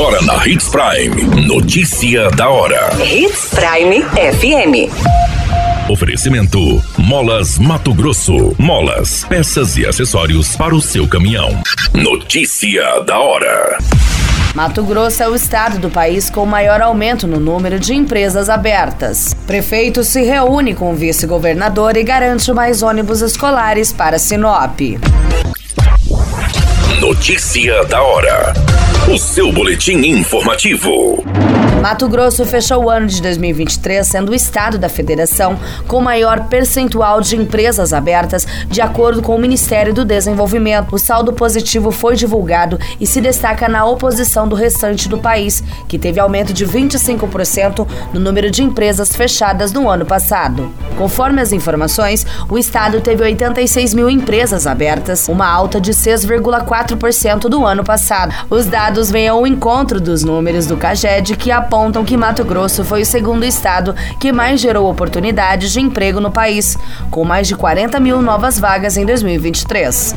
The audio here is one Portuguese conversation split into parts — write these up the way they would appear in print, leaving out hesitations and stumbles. Agora na Hits Prime, notícia da hora. Hits Prime FM. Oferecimento Molas Mato Grosso. Molas, peças e acessórios para o seu caminhão. Notícia da hora. Mato Grosso é o estado do país com o maior aumento no número de empresas abertas. Prefeito se reúne com o vice-governador e garante mais ônibus escolares para Sinop. Notícia da hora. O seu boletim informativo. Mato Grosso fechou o ano de 2023 sendo o estado da federação com maior percentual de empresas abertas, de acordo com o Ministério do Desenvolvimento. O saldo positivo foi divulgado e se destaca na oposição do restante do país, que teve aumento de 25% no número de empresas fechadas no ano passado. Conforme as informações, o estado teve 86 mil empresas abertas, uma alta de 6,4% do ano passado. Os dados vêm ao encontro dos números do Caged, que apontam que Mato Grosso foi o segundo estado que mais gerou oportunidades de emprego no país, com mais de 40 mil novas vagas em 2023.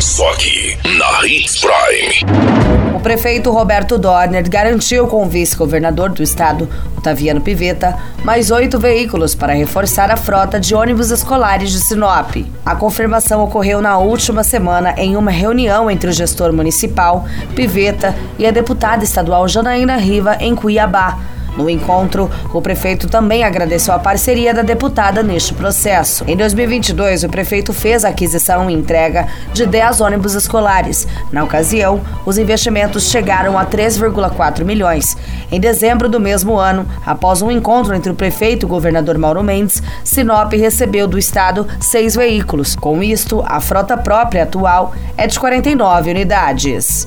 Só aqui, na Hits Prime. O prefeito Roberto Dorner garantiu com o vice-governador do estado, Otaviano Piveta, mais 8 veículos para reforçar a frota de ônibus escolares de Sinop. A confirmação ocorreu na última semana em uma reunião entre o gestor municipal, Piveta, e a deputada estadual Janaína Riva, em Cuiabá. No encontro, o prefeito também agradeceu a parceria da deputada neste processo. Em 2022, o prefeito fez a aquisição e entrega de 10 ônibus escolares. Na ocasião, os investimentos chegaram a 3,4 milhões. Em dezembro do mesmo ano, após um encontro entre o prefeito e o governador Mauro Mendes, Sinop recebeu do estado 6 veículos. Com isto, a frota própria atual é de 49 unidades.